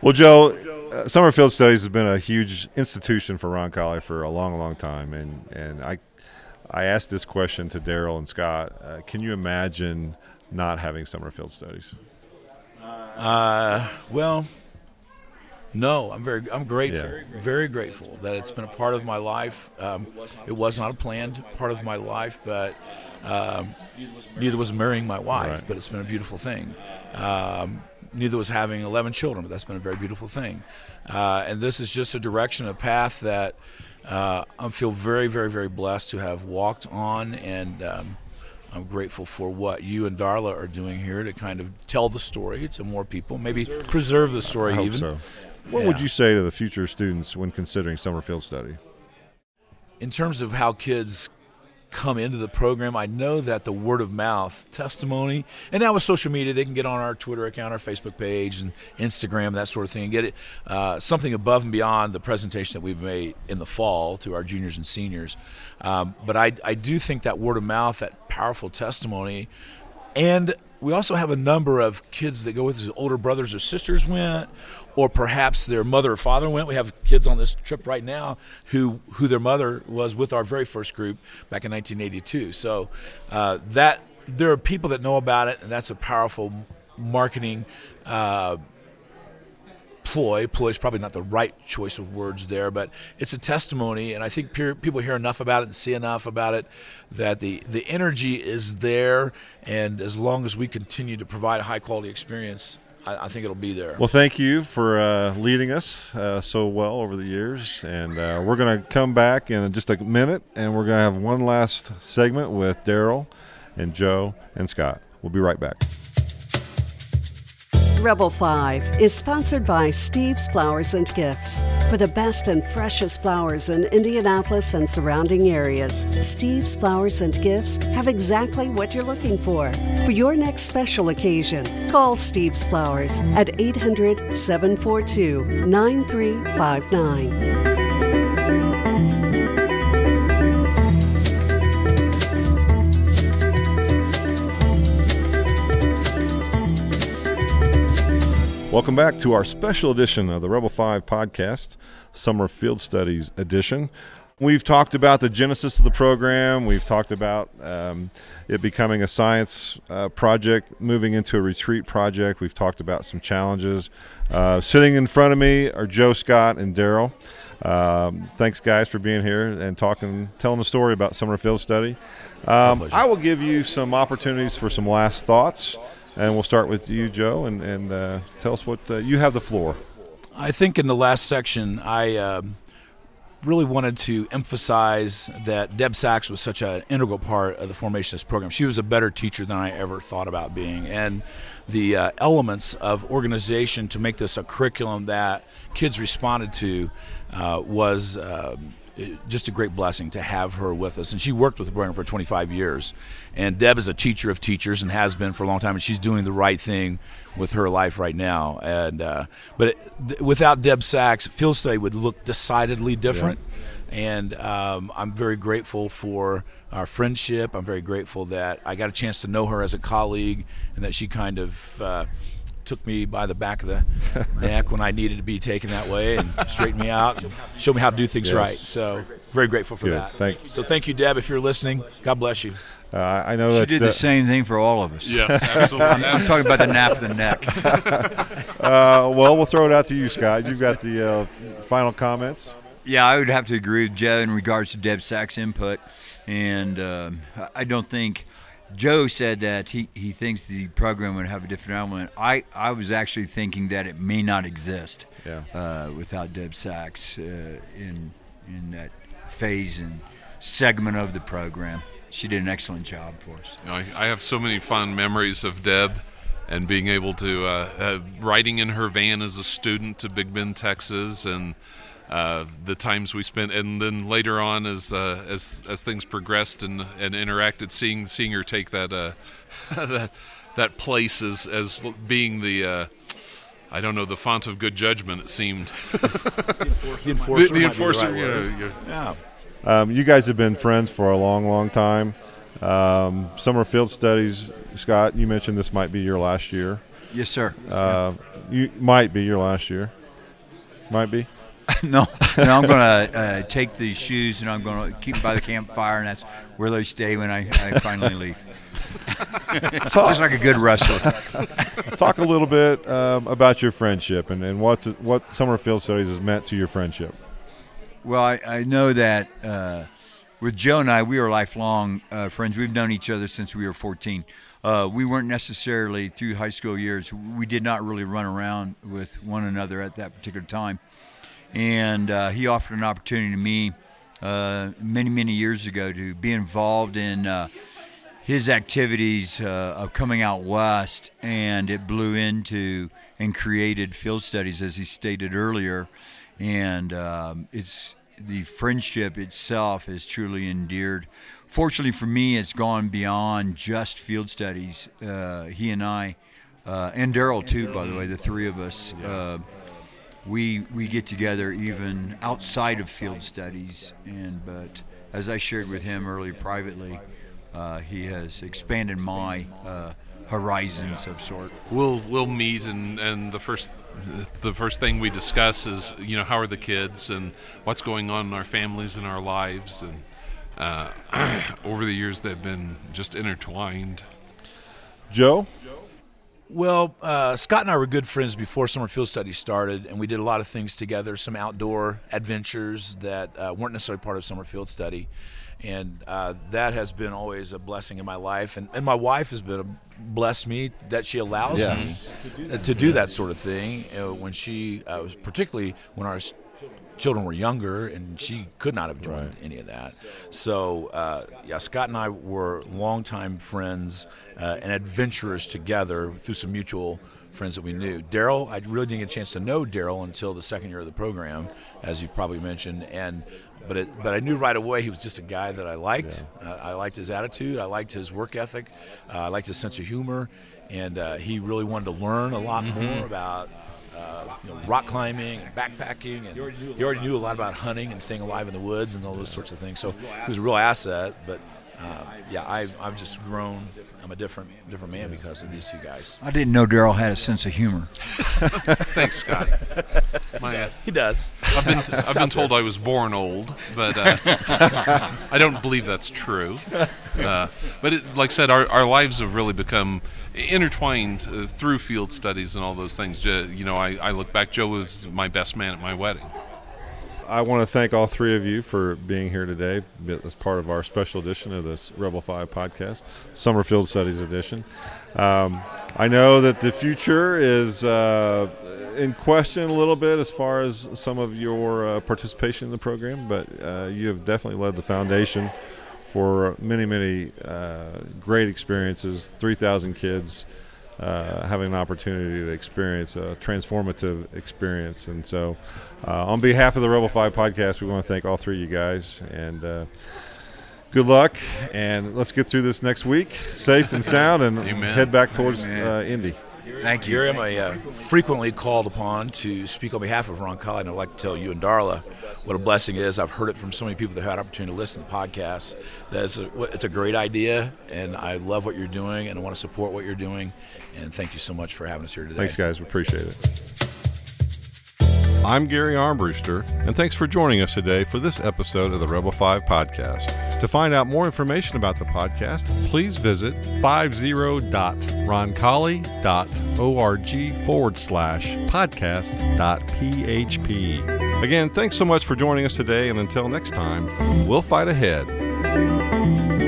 Well, Joe, uh, Summerfield Studies has been a huge institution for Roncalli for a long, long time, and and I, I asked this question to Daryl and Scott. Uh, can you imagine not having Summerfield Studies? Uh, well, no. I'm very, I'm grateful, yeah. very grateful that it's been a part of my life. Um, it was not a planned part of my life, but. Um, neither was marrying my wife, right. but it's been a beautiful thing. Um, neither was having eleven children, but that's been a very beautiful thing. Uh, and this is just a direction, a path that uh, I feel very, very, very blessed to have walked on, and um, I'm grateful for what you and Darla are doing here to kind of tell the story to more people, maybe preserve the story. I hope even. So. What yeah. would you say to the future students when considering Summerfield Study? In terms of how kids come into the program, I know that the word of mouth testimony, and now with social media, they can get on our Twitter account, our Facebook page, and Instagram, that sort of thing, and get it uh, something above and beyond the presentation that we've made in the fall to our juniors and seniors. Um, but I, I do think that word of mouth, that powerful testimony, and we also have a number of kids that go with us, older brothers or sisters went, or perhaps their mother or father went. We have kids on this trip right now who, who their mother was with our very first group back in nineteen eighty-two. So uh, that there are people that know about it, and that's a powerful marketing uh, ploy. Ploy is probably not the right choice of words there, but it's a testimony, and I think peer, people hear enough about it and see enough about it that the, the energy is there, and as long as we continue to provide a high-quality experience, I think it'll be there. Well, thank you for uh, leading us uh, so well over the years. And uh, we're going to come back in just a minute, and we're going to have one last segment with Daryl and Joe and Scott. We'll be right back. Rebel five is sponsored by Steve's Flowers and Gifts. For the best and freshest flowers in Indianapolis and surrounding areas, Steve's Flowers and Gifts have exactly what you're looking for. For your next special occasion, call Steve's Flowers at eight hundred, seven four two, nine three five nine. Welcome back to our special edition of the Rebel five podcast, Summer Field Studies edition. We've talked about the genesis of the program. We've talked about um, it becoming a science uh, project, moving into a retreat project. We've talked about some challenges. Uh, sitting in front of me are Joe, Scott, and Daryl. Um, thanks, guys, for being here and talking, telling the story about Summer Field Study. Um, I will give you some opportunities for some last thoughts. And we'll start with you, Joe, and, and uh, tell us what uh, you have the floor. I think in the last section, I uh, really wanted to emphasize that Deb Sachs was such an integral part of the formation of this program. She was a better teacher than I ever thought about being. And the uh, elements of organization to make this a curriculum that kids responded to uh, was uh, just a great blessing to have her with us. And she worked with the program for twenty-five years. And Deb is a teacher of teachers and has been for a long time. And she's doing the right thing with her life right now. And uh, But it, th- without Deb Sachs, Field Study would look decidedly different. Yeah. And um, I'm very grateful for our friendship. I'm very grateful that I got a chance to know her as a colleague and that she kind of uh, took me by the back of the neck when I needed to be taken that way and straightened me out and showed me how to do things yes. right. So very grateful for Good. that. Thank you. So thank you, Deb, if you're listening. God bless you. Uh, I know she that, did the uh, same thing for all of us. Yes, absolutely. I'm, I'm talking about the nap of the neck. uh, well, we'll throw it out to you, Scott. You've got the uh, final comments. Yeah, I would have to agree with Joe in regards to Deb Sachs' input. And um, I don't think Joe said that he, he thinks the program would have a different element. I, I was actually thinking that it may not exist yeah. uh, without Deb Sachs uh, in in that phase and segment of the program. She did an excellent job for us. You know, I, I have so many fond memories of Deb and being able to, uh, uh, riding in her van as a student to Big Bend, Texas, and Uh, the times we spent, and then later on, as uh, as as things progressed and, and interacted, seeing seeing her take that uh, that that place as as being the uh, I don't know the font of good judgment. It seemed the enforcer. The, the enforcer. Yeah. yeah. Um, you guys have been friends for a long, long time. Um, Summer Field Studies. Scott, you mentioned this might be your last year. Yes, sir. Uh, yeah. You might be your last year. Might be. No, no, I'm going to uh, take these shoes and I'm going to keep them by the campfire, and that's where they stay when I, I finally leave. It's always like a good wrestler. Talk a little bit um, about your friendship and, and what's, what Summer Field Studies has meant to your friendship. Well, I, I know that uh, with Joe and I, we are lifelong uh, friends. We've known each other since we were fourteen. Uh, we weren't necessarily through high school years. We did not really run around with one another at that particular time. And uh, he offered an opportunity to me uh, many, many years ago to be involved in uh, his activities uh, of coming out west, and it blew into and created Field Studies, as he stated earlier. And um, it's the friendship itself is truly endeared. Fortunately for me, it's gone beyond just Field Studies. Uh, he and I, uh, and Daryl too, by the way, the three of us. Uh, We we get together even outside of Field Studies, and but as I shared with him earlier privately, uh, he has expanded my uh, horizons of sort. We'll we'll meet, and, and the first the first thing we discuss is, you know, how are the kids and what's going on in our families and our lives, and uh, over the years they've been just intertwined. Joe? Well, uh, Scott and I were good friends before Summer Field Studies started, and we did a lot of things together, some outdoor adventures that uh, weren't necessarily part of Summer Field Study. And uh, that has been always a blessing in my life. And, and my wife has been a, blessed me that she allows yeah. me to do that, to do that sort of thing. Uh, when she uh, was particularly when our children were younger, and she could not have joined right. any of that. So, uh, yeah, Scott and I were longtime friends uh, and adventurers together through some mutual friends that we knew. Daryl, I really didn't get a chance to know Daryl until the second year of the program, as you've probably mentioned, and but it, but I knew right away he was just a guy that I liked. Yeah. Uh, I liked his attitude. I liked his work ethic. Uh, I liked his sense of humor, and uh, he really wanted to learn a lot mm-hmm. more about Uh, you know, rock climbing and backpacking, and he already knew a lot about hunting and staying alive in the woods and all those sorts of things. So he was a real asset, but uh, yeah, I've, I've just grown. I'm a different different man because of these two guys. I didn't know Darryl had a sense of humor. Thanks, Scott. My ass. He does. I've been t- I've been told I was born old, but uh, I don't believe that's true. Uh, but it, like I said, our, our lives have really become intertwined uh, through field studies and all those things. Uh, you know, I, I look back, Joe was my best man at my wedding. I want to thank all three of you for being here today as part of our special edition of this Rebel five podcast, Summer Field Studies edition. Um, I know that the future is uh, in question a little bit as far as some of your uh, participation in the program, but uh, you have definitely laid the foundation for many, many uh, great experiences, three thousand kids Uh, having an opportunity to experience a transformative experience. And so uh, on behalf of the Rebel five podcast, we want to thank all three of you guys, and uh, good luck, and let's get through this next week safe and sound, and Amen. Head back towards uh, Indy. Thank you. Here I'm a, uh, frequently called upon to speak on behalf of Roncalli, and I'd like to tell you and Darla what a blessing it is. I've heard it from so many people that have had an opportunity to listen to podcasts. That it's a, it's a great idea, and I love what you're doing, and I want to support what you're doing. And thank you so much for having us here today. Thanks, guys. We appreciate it. I'm Gary Armbruster, and thanks for joining us today for this episode of the Rebel five Podcast. To find out more information about the podcast, please visit fifty dot roncalli dot org forward slash podcast.php. Again, thanks so much for joining us today, and until next time, we'll fight ahead.